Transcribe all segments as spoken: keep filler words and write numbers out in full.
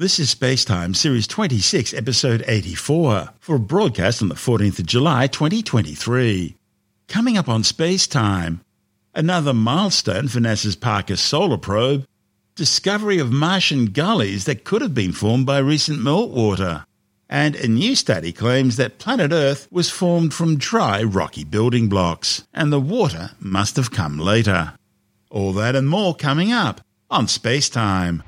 This is SpaceTime, Series twenty-six, Episode eighty-four, for a broadcast on the fourteenth of July, twenty twenty-three. Coming up on SpaceTime, another milestone for NASA's Parker Solar Probe, discovery of Martian gullies that could have been formed by recent meltwater, and a new study claims that planet Earth was formed from dry, rocky building blocks, and the water must have come later. All that and more coming up on SpaceTime.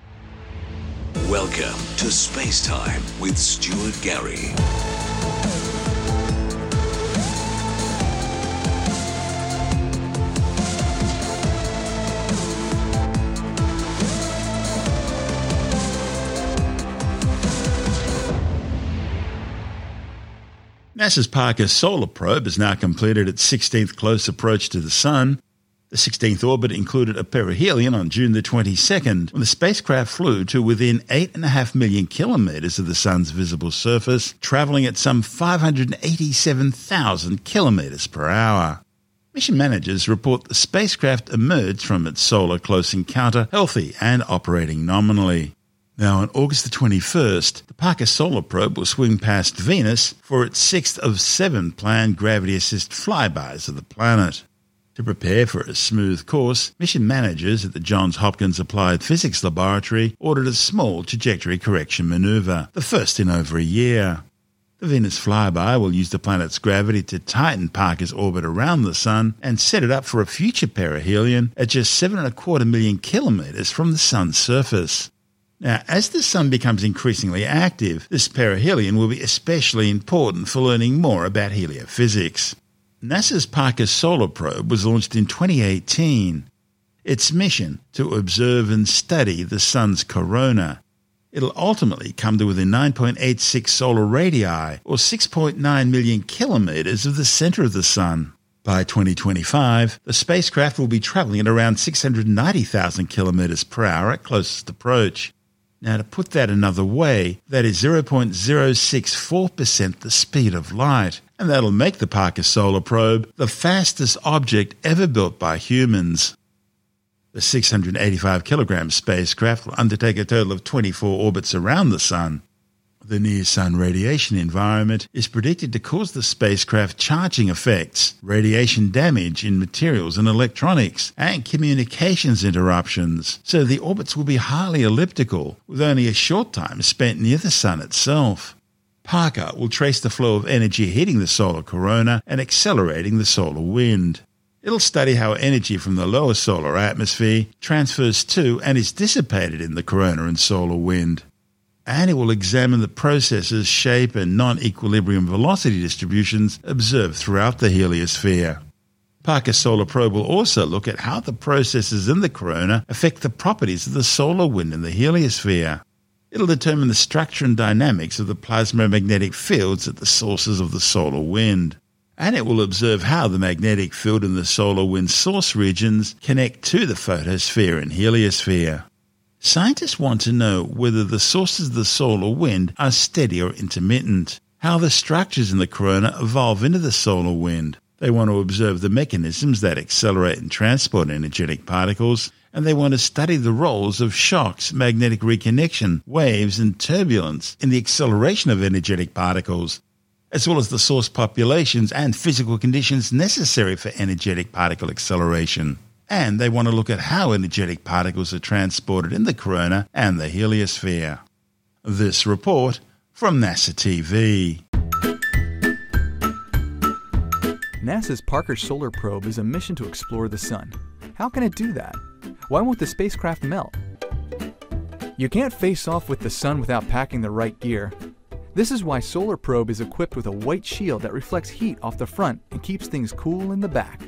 Welcome to SpaceTime with Stuart Gary. NASA's Parker Solar Probe has now completed its sixteenth close approach to the Sun. The sixteenth orbit included a perihelion on June the twenty-second, when the spacecraft flew to within eight point five million kilometres of the Sun's visible surface, travelling at some five hundred eighty-seven thousand kilometres per hour. Mission managers report the spacecraft emerged from its solar close encounter healthy and operating nominally. Now, on August the twenty-first, the Parker Solar Probe will swing past Venus for its sixth of seven planned gravity-assist flybys of the planet. To prepare for a smooth course, mission managers at the Johns Hopkins Applied Physics Laboratory ordered a small trajectory correction manoeuvre, the first in over a year. The Venus flyby will use the planet's gravity to tighten Parker's orbit around the Sun and set it up for a future perihelion at just seven and a quarter million kilometres from the Sun's surface. Now, as the Sun becomes increasingly active, this perihelion will be especially important for learning more about heliophysics. NASA's Parker Solar Probe was launched in twenty eighteen. Its mission to observe and study the Sun's corona. It'll ultimately come to within nine point eight six solar radii, or six point nine million kilometres of the centre of the Sun. By twenty twenty-five, the spacecraft will be travelling at around six hundred ninety thousand kilometres per hour at closest approach. Now, to put that another way, that is zero point zero six four percent the speed of light, and that'll make the Parker Solar Probe the fastest object ever built by humans. The six hundred eighty-five kilogram spacecraft will undertake a total of twenty-four orbits around the Sun. The near-Sun radiation environment is predicted to cause the spacecraft charging effects, radiation damage in materials and electronics, and communications interruptions, so the orbits will be highly elliptical, with only a short time spent near the Sun itself. Parker will trace the flow of energy hitting the solar corona and accelerating the solar wind. It'll study how energy from the lower solar atmosphere transfers to and is dissipated in the corona and solar wind. And it will examine the processes, shape and non-equilibrium velocity distributions observed throughout the heliosphere. Parker Solar Probe will also look at how the processes in the corona affect the properties of the solar wind in the heliosphere. It'll determine the structure and dynamics of the plasmamagnetic fields at the sources of the solar wind. And it will observe how the magnetic field in the solar wind source regions connect to the photosphere and heliosphere. Scientists want to know whether the sources of the solar wind are steady or intermittent, how the structures in the corona evolve into the solar wind. They want to observe the mechanisms that accelerate and transport energetic particles, and they want to study the roles of shocks, magnetic reconnection, waves and turbulence in the acceleration of energetic particles, as well as the source populations and physical conditions necessary for energetic particle acceleration. And they want to look at how energetic particles are transported in the corona and the heliosphere. This report from NASA T V. NASA's Parker Solar Probe is a mission to explore the Sun. How can it do that? Why won't the spacecraft melt? You can't face off with the Sun without packing the right gear. This is why Solar Probe is equipped with a white shield that reflects heat off the front and keeps things cool in the back.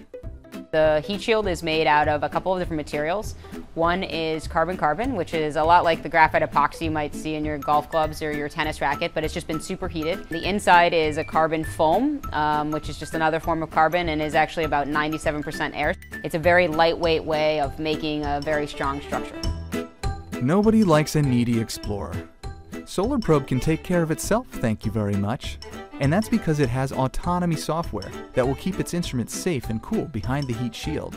The heat shield is made out of a couple of different materials. One is carbon-carbon, which is a lot like the graphite epoxy you might see in your golf clubs or your tennis racket, but it's just been superheated. The inside is a carbon foam, um, which is just another form of carbon and is actually about ninety-seven percent air. It's a very lightweight way of making a very strong structure. Nobody likes a needy explorer. Solar Probe can take care of itself, thank you very much. And that's because it has autonomy software that will keep its instruments safe and cool behind the heat shield.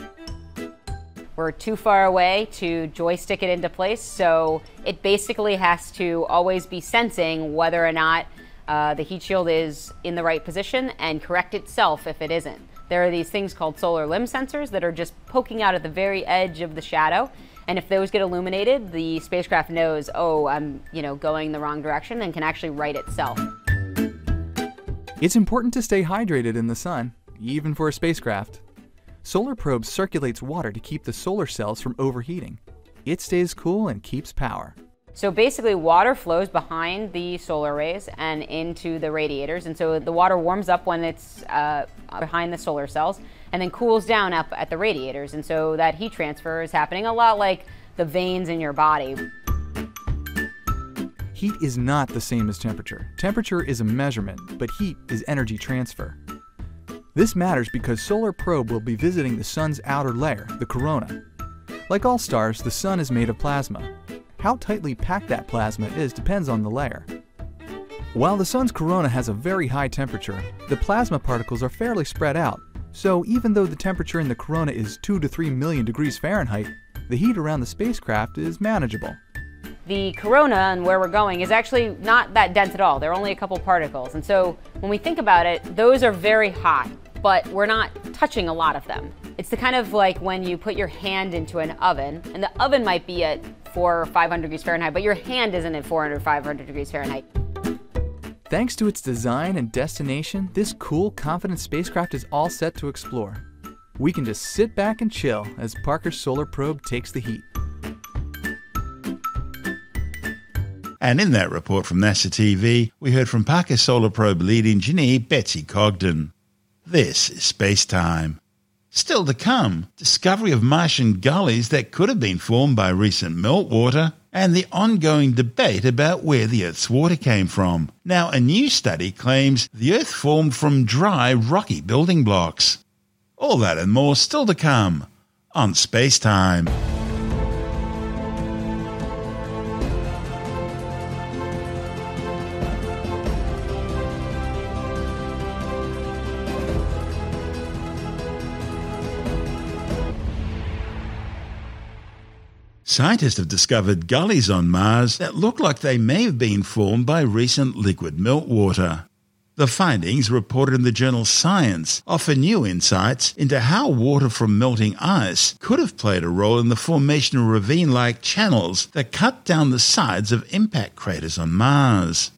We're too far away to joystick it into place, so it basically has to always be sensing whether or not uh, the heat shield is in the right position and correct itself if it isn't. There are these things called solar limb sensors that are just poking out at the very edge of the shadow, and if those get illuminated, the spacecraft knows, oh, I'm you know going the wrong direction, and can actually right itself. It's important to stay hydrated in the sun, even for a spacecraft. Solar Probe circulates water to keep the solar cells from overheating. It stays cool and keeps power. So basically water flows behind the solar rays and into the radiators, and so the water warms up when it's uh, behind the solar cells and then cools down up at the radiators, and so that heat transfer is happening a lot like the veins in your body. Heat is not the same as temperature. Temperature is a measurement, but heat is energy transfer. This matters because Solar Probe will be visiting the sun's outer layer, the corona. Like all stars, the sun is made of plasma. How tightly packed that plasma is depends on the layer. While the sun's corona has a very high temperature, the plasma particles are fairly spread out, so even though the temperature in the corona is two to three million degrees Fahrenheit, the heat around the spacecraft is manageable. The corona and where we're going is actually not that dense at all. There are only a couple particles, and so when we think about it, those are very hot, but we're not touching a lot of them. It's the kind of like when you put your hand into an oven, and the oven might be at four or five hundred degrees Fahrenheit, but your hand isn't at four hundred or five hundred degrees Fahrenheit. Thanks to its design and destination, this cool, confident spacecraft is all set to explore. We can just sit back and chill as Parker Solar Probe takes the heat. And in that report from NASA T V, we heard from Parker Solar Probe lead engineer Betsy Cogden. This is SpaceTime. Still to come, discovery of Martian gullies that could have been formed by recent meltwater, and the ongoing debate about where the Earth's water came from. Now, a new study claims the Earth formed from dry, rocky building blocks. All that and more still to come on SpaceTime. Scientists have discovered gullies on Mars that look like they may have been formed by recent liquid meltwater. The findings, reported in the journal Science, offer new insights into how water from melting ice could have played a role in the formation of ravine-like channels that cut down the sides of impact craters on Mars.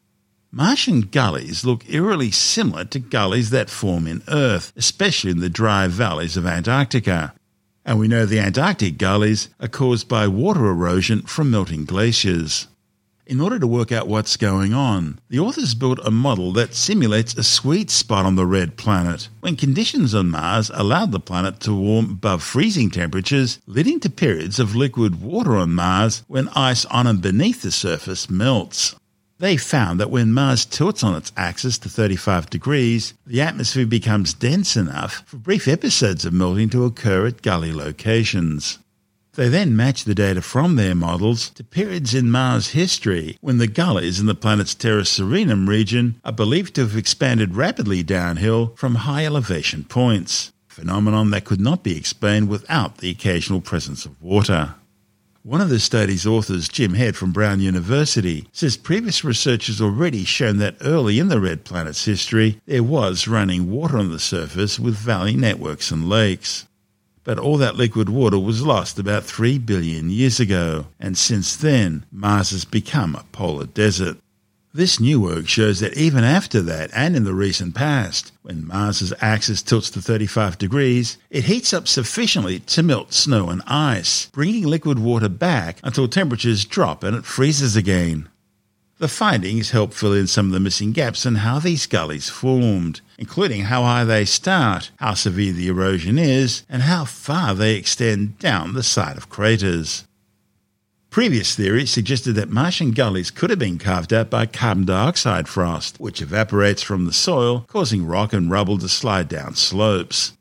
Martian gullies look eerily similar to gullies that form in Earth, especially in the dry valleys of Antarctica. And we know the Antarctic gullies are caused by water erosion from melting glaciers. In order to work out what's going on, the authors built a model that simulates a sweet spot on the Red Planet, when conditions on Mars allowed the planet to warm above freezing temperatures, leading to periods of liquid water on Mars when ice on and beneath the surface melts. They found that when Mars tilts on its axis to thirty-five degrees, the atmosphere becomes dense enough for brief episodes of melting to occur at gully locations. They then matched the data from their models to periods in Mars history when the gullies in the planet's Terra Serenum region are believed to have expanded rapidly downhill from high elevation points, a phenomenon that could not be explained without the occasional presence of water. One of the study's authors, Jim Head from Brown University, says previous research has already shown that early in the Red Planet's history, there was running water on the surface with valley networks and lakes. But all that liquid water was lost about three billion years ago, and since then, Mars has become a polar desert. This new work shows that even after that, and in the recent past, when Mars's axis tilts to thirty-five degrees, it heats up sufficiently to melt snow and ice, bringing liquid water back until temperatures drop and it freezes again. The findings help fill in some of the missing gaps in how these gullies formed, including how high they start, how severe the erosion is, and how far they extend down the side of craters. Previous theories suggested that Martian gullies could have been carved out by carbon dioxide frost, which evaporates from the soil, causing rock and rubble to slide down slopes.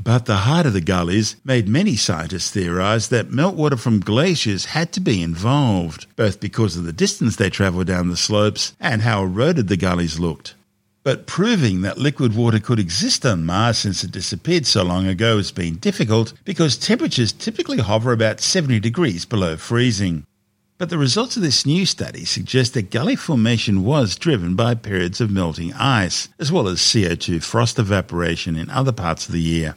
But the height of the gullies made many scientists theorize that meltwater from glaciers had to be involved, both because of the distance they traveled down the slopes and how eroded the gullies looked. But proving that liquid water could exist on Mars since it disappeared so long ago has been difficult because temperatures typically hover about seventy degrees below freezing. But the results of this new study suggest that gully formation was driven by periods of melting ice, as well as C O two frost evaporation in other parts of the year.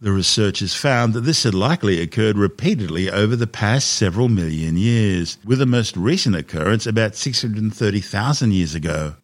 The researchers found that this had likely occurred repeatedly over the past several million years, with the most recent occurrence about six hundred thirty thousand years ago.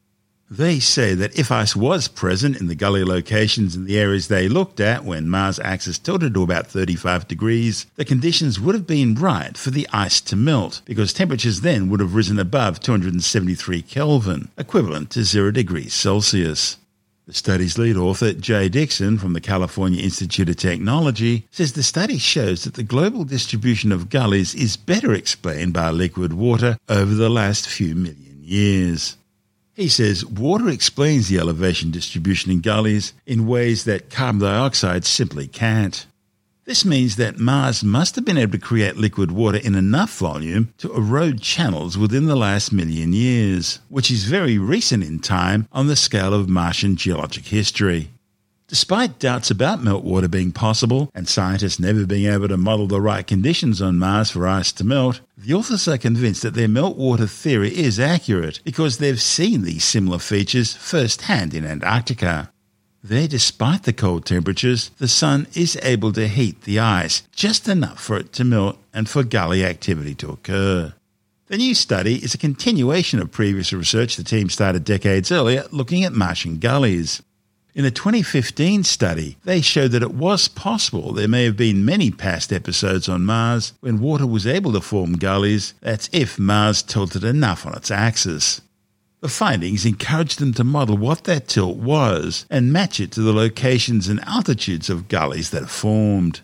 They say that if ice was present in the gully locations in the areas they looked at when Mars' axis tilted to about thirty-five degrees, the conditions would have been right for the ice to melt, because temperatures then would have risen above two hundred seventy-three Kelvin, equivalent to zero degrees Celsius. The study's lead author, Jay Dixon from the California Institute of Technology, says the study shows that the global distribution of gullies is better explained by liquid water over the last few million years. He says water explains the elevation distribution in gullies in ways that carbon dioxide simply can't. This means that Mars must have been able to create liquid water in enough volume to erode channels within the last million years, which is very recent in time on the scale of Martian geologic history. Despite doubts about meltwater being possible and scientists never being able to model the right conditions on Mars for ice to melt, the authors are convinced that their meltwater theory is accurate because they've seen these similar features firsthand in Antarctica. There, despite the cold temperatures, the sun is able to heat the ice just enough for it to melt and for gully activity to occur. The new study is a continuation of previous research the team started decades earlier looking at Martian gullies. In a twenty fifteen study, they showed that it was possible there may have been many past episodes on Mars when water was able to form gullies, that's if Mars tilted enough on its axis. The findings encouraged them to model what that tilt was and match it to the locations and altitudes of gullies that formed.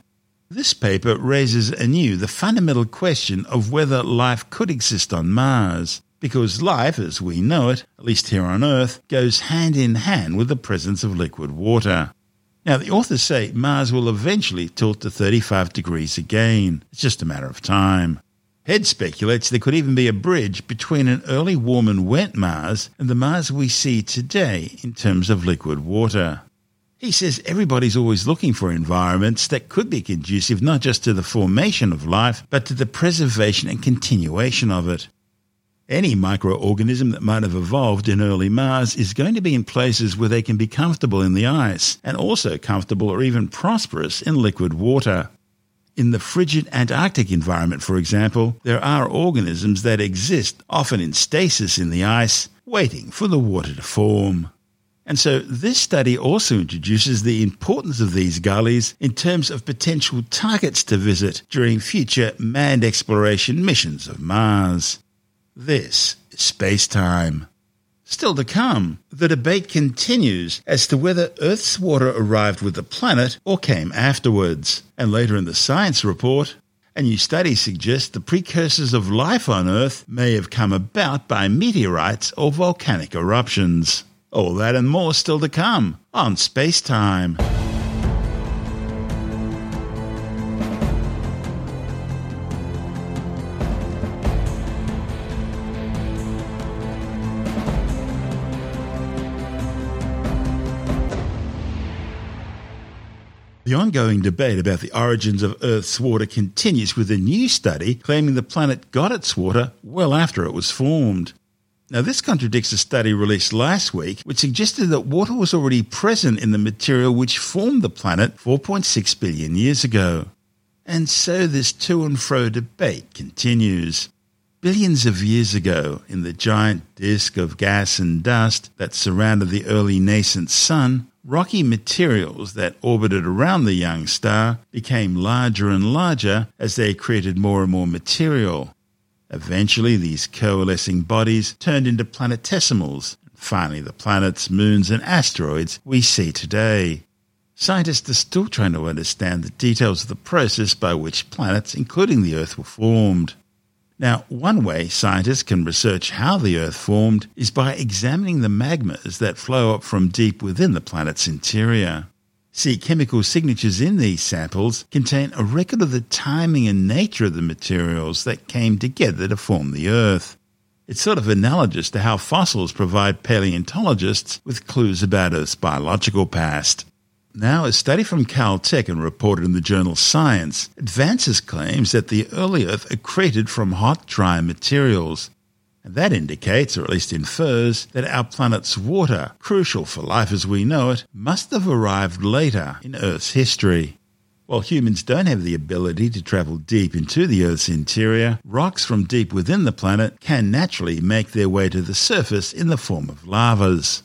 This paper raises anew the fundamental question of whether life could exist on Mars, because life, as we know it, at least here on Earth, goes hand in hand with the presence of liquid water. Now, the authors say Mars will eventually tilt to thirty-five degrees again. It's just a matter of time. Head speculates there could even be a bridge between an early warm and wet Mars and the Mars we see today in terms of liquid water. He says everybody's always looking for environments that could be conducive not just to the formation of life, but to the preservation and continuation of it. Any microorganism that might have evolved in early Mars is going to be in places where they can be comfortable in the ice, and also comfortable or even prosperous in liquid water. In the frigid Antarctic environment, for example, there are organisms that exist, often in stasis in the ice, waiting for the water to form. And so this study also introduces the importance of these gullies in terms of potential targets to visit during future manned exploration missions of Mars. This is Space Time. Still to come, the debate continues as to whether Earth's water arrived with the planet or came afterwards. And later in the Science Report, a new study suggests the precursors of life on Earth may have come about by meteorites or volcanic eruptions. All that and more still to come on Space Time. The ongoing debate about the origins of Earth's water continues with a new study claiming the planet got its water well after it was formed. Now, this contradicts a study released last week which suggested that water was already present in the material which formed the planet four point six billion years ago. And so this to and fro debate continues. Billions of years ago, in the giant disk of gas and dust that surrounded the early nascent sun, rocky materials that orbited around the young star became larger and larger as they created more and more material. Eventually, these coalescing bodies turned into planetesimals, and finally the planets, moons and asteroids we see today. Scientists are still trying to understand the details of the process by which planets, including the Earth, were formed. Now, one way scientists can research how the Earth formed is by examining the magmas that flow up from deep within the planet's interior. See, chemical signatures in these samples contain a record of the timing and nature of the materials that came together to form the Earth. It's sort of analogous to how fossils provide paleontologists with clues about Earth's biological past. Now, a study from Caltech and reported in the journal Science advances claims that the early Earth accreted from hot, dry materials. And that indicates, or at least infers, that our planet's water, crucial for life as we know it, must have arrived later in Earth's history. While humans don't have the ability to travel deep into the Earth's interior, rocks from deep within the planet can naturally make their way to the surface in the form of lavas.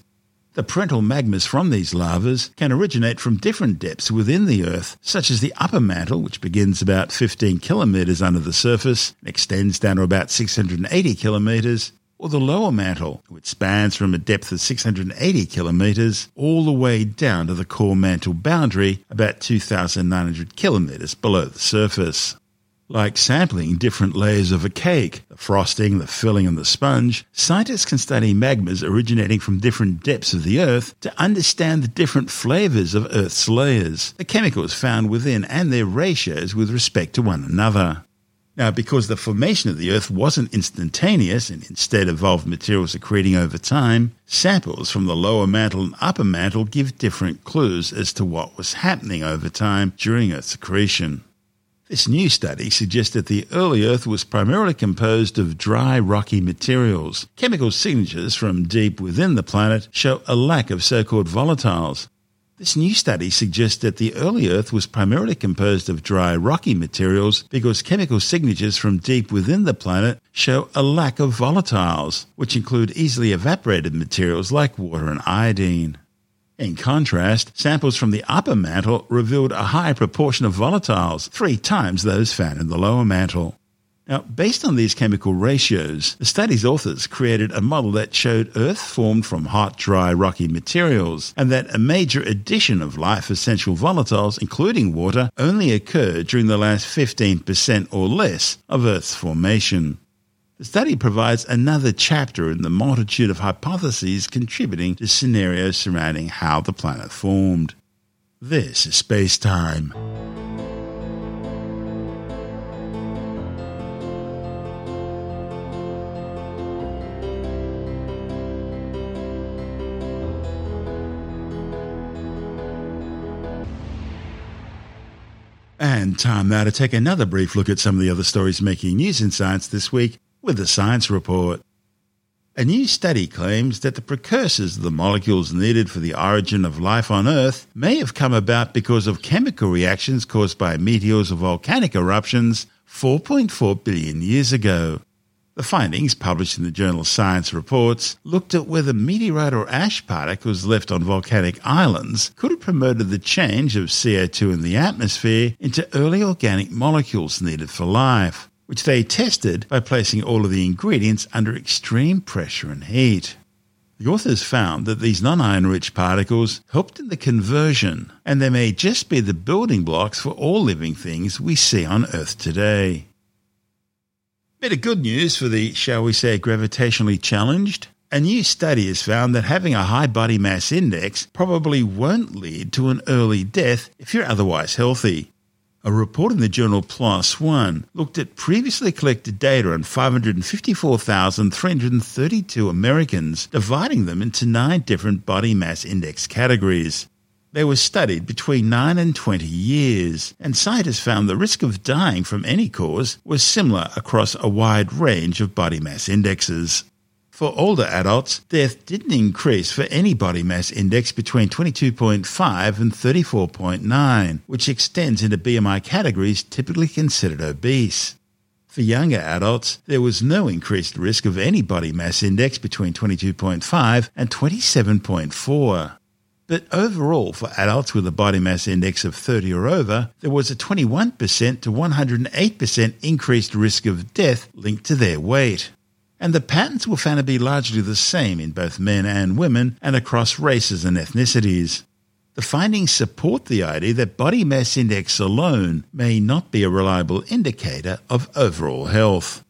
The parental magmas from these lavas can originate from different depths within the Earth, such as the upper mantle, which begins about fifteen kilometres under the surface and extends down to about six hundred eighty kilometres, or the lower mantle, which spans from a depth of six hundred eighty kilometres all the way down to the core mantle boundary, about two thousand nine hundred kilometres below the surface. Like sampling different layers of a cake, the frosting, the filling and the sponge, scientists can study magmas originating from different depths of the Earth to understand the different flavours of Earth's layers, the chemicals found within and their ratios with respect to one another. Now, because the formation of the Earth wasn't instantaneous and instead evolved materials accreting over time, samples from the lower mantle and upper mantle give different clues as to what was happening over time during Earth's accretion. This new study suggests that the early Earth was primarily composed of dry, rocky materials. Chemical signatures from deep within the planet show a lack of so-called volatiles. This new study suggests that the early Earth was primarily composed of dry, rocky materials because chemical signatures from deep within the planet show a lack of volatiles, which include easily evaporated materials like water and iodine. In contrast, samples from the upper mantle revealed a high proportion of volatiles, three times those found in the lower mantle. Now, based on these chemical ratios, the study's authors created a model that showed Earth formed from hot, dry, rocky materials, and that a major addition of life-essential volatiles, including water, only occurred during the last fifteen percent or less of Earth's formation. The study provides another chapter in the multitude of hypotheses contributing to scenarios surrounding how the planet formed. This is SpaceTime. And time now to take another brief look at some of the other stories making news in science this week, with the Science Report. A new study claims that the precursors of the molecules needed for the origin of life on Earth may have come about because of chemical reactions caused by meteors or volcanic eruptions four point four billion years ago. The findings, published in the journal Science Reports, looked at whether meteorite or ash particles left on volcanic islands could have promoted the change of C O two in the atmosphere into early organic molecules needed for life, which they tested by placing all of the ingredients under extreme pressure and heat. The authors found that these non-iron-rich particles helped in the conversion, and they may just be the building blocks for all living things we see on Earth today. Bit of good news for the, shall we say, gravitationally challenged. A new study has found that having a high body mass index probably won't lead to an early death if you're otherwise healthy. A report in the journal PLOS One looked at previously collected data on five hundred fifty-four thousand three hundred thirty-two Americans, dividing them into nine different body mass index categories. They were studied between nine and twenty years, and scientists found the risk of dying from any cause was similar across a wide range of body mass indexes. For older adults, death didn't increase for any body mass index between twenty-two point five and thirty-four point nine, which extends into B M I categories typically considered obese. For younger adults, there was no increased risk of any body mass index between twenty-two point five and twenty-seven point four. But overall, for adults with a body mass index of thirty or over, there was a twenty-one percent to one hundred eight percent increased risk of death linked to their weight. And the patterns were found to be largely the same in both men and women and across races and ethnicities. The findings support the idea that body mass index alone may not be a reliable indicator of overall health.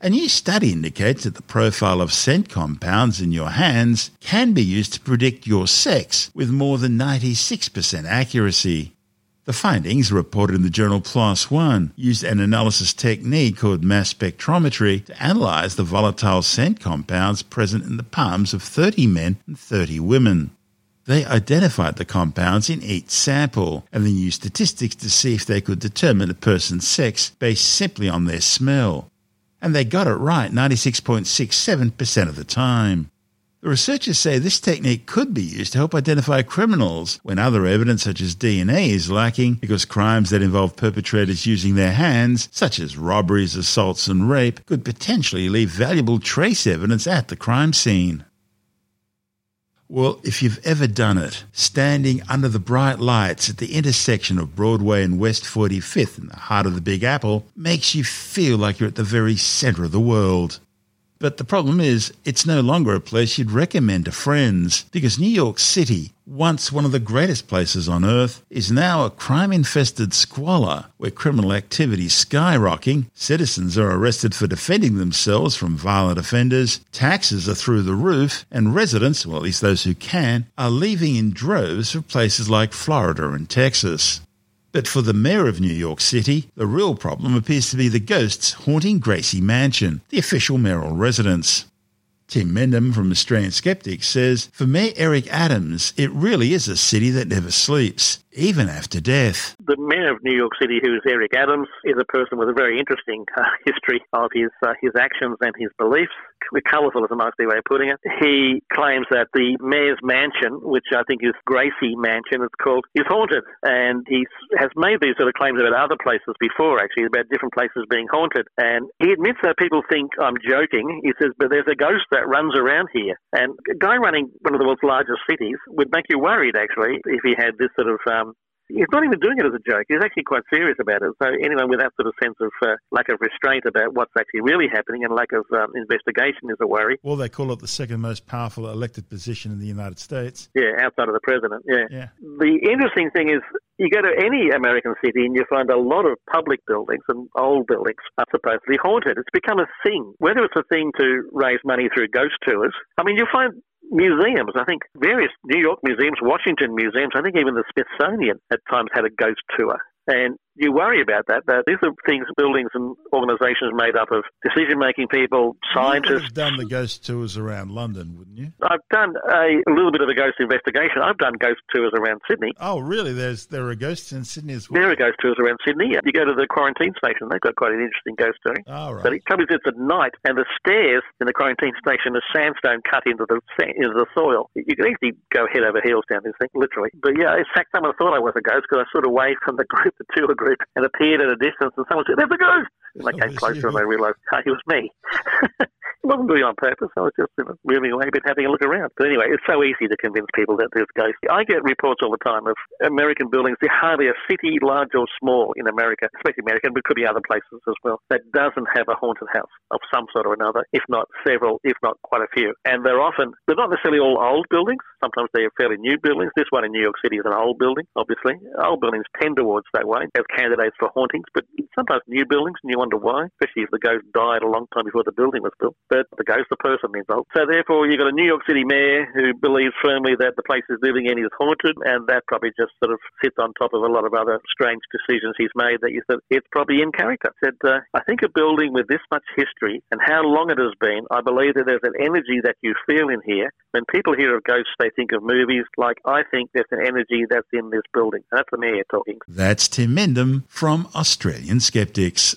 A new study indicates that the profile of scent compounds in your hands can be used to predict your sex with more than ninety-six percent accuracy. The findings, reported in the journal PLOS One, used an analysis technique called mass spectrometry to analyse the volatile scent compounds present in the palms of thirty men and thirty women. They identified the compounds in each sample and then used statistics to see if they could determine a person's sex based simply on their smell. And they got it right ninety-six point six seven percent of the time. The researchers say this technique could be used to help identify criminals when other evidence such as D N A is lacking, because crimes that involve perpetrators using their hands, such as robberies, assaults and rape, could potentially leave valuable trace evidence at the crime scene. Well, if you've ever done it, standing under the bright lights at the intersection of Broadway and West forty-fifth in the heart of the Big Apple makes you feel like you're at the very centre of the world. But the problem is, it's no longer a place you'd recommend to friends, because New York City, once one of the greatest places on Earth, is now a crime-infested squalor where criminal activity is skyrocketing, citizens are arrested for defending themselves from violent offenders, taxes are through the roof, and residents, well at least those who can, are leaving in droves for places like Florida and Texas. But for the mayor of New York City, the real problem appears to be the ghosts haunting Gracie Mansion, the official mayoral residence. Tim Mendham from Australian Skeptics says, "For Mayor Eric Adams, it really is a city that never sleeps, even after death." The mayor of New York City, who is Eric Adams, is a person with a very interesting uh, history of his uh, his actions and his beliefs. Colourful is a nice way of putting it. He claims that the mayor's mansion, which I think is Gracie Mansion, it's called, is haunted. And he has made these sort of claims about other places before, actually, about different places being haunted. And he admits that people think, "I'm joking." He says, "But there's a ghost that runs around here." And a guy running one of the world's largest cities would make you worried, actually, if he had this sort of... Um, He's not even doing it as a joke. He's actually quite serious about it. So anyone with that sort of sense of uh, lack of restraint about what's actually really happening and lack of um, investigation is a worry. Well, they call it the second most powerful elected position in the United States. Yeah, outside of the president, yeah. yeah. The interesting thing is, you go to any American city and you find a lot of public buildings and old buildings are supposedly haunted. It's become a thing. Whether it's a thing to raise money through ghost tours, I mean, you'll find... museums, I think, various New York museums, Washington museums, I think even the Smithsonian at times had a ghost tour. And you worry about that, that these are things, buildings and organisations made up of decision-making people, scientists. You would have done the ghost tours around London, wouldn't you? I've done a little bit of a ghost investigation. I've done ghost tours around Sydney. Oh, really? There's There are ghosts in Sydney as well? There are ghost tours around Sydney. You go to the quarantine station, they've got quite an interesting ghost story. Oh, right. But it comes, it's at night, and the stairs in the quarantine station are sandstone cut into the into the soil. You can easily go head over heels down this thing, literally. But yeah, in fact, someone thought I was a ghost because I sort of waved from the group, the tour group, and appeared at a distance, and someone said, "There's a ghost!" And I came closer and I realised, oh, it was me. It wasn't really on purpose. I was just moving away, but having a look around. But anyway, it's so easy to convince people that there's ghosts. I get reports all the time of American buildings. There's hardly a city, large or small, in America, especially American, but could be other places as well, that doesn't have a haunted house of some sort or another, if not several, if not quite a few. And they're often, they're not necessarily all old buildings. Sometimes they're fairly new buildings. This one in New York City is an old building, obviously. Old buildings tend towards that way as candidates for hauntings, but sometimes new buildings, and you wonder why, especially if the ghost died a long time before the building was built. But the ghost, the person involved. So therefore, you've got a New York City mayor who believes firmly that the place he's living in is haunted, and that probably just sort of sits on top of a lot of other strange decisions he's made that you said, it's probably in character. I said, uh, I think a building with this much history and how long it has been, I believe that there's an energy that you feel in here. When people hear of ghosts, they think of movies. Like, I think there's an energy that's in this building. And that's the mayor talking. That's Tim Mendham from Australian Skeptics.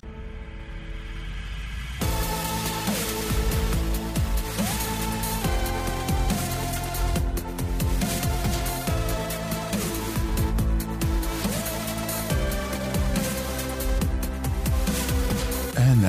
And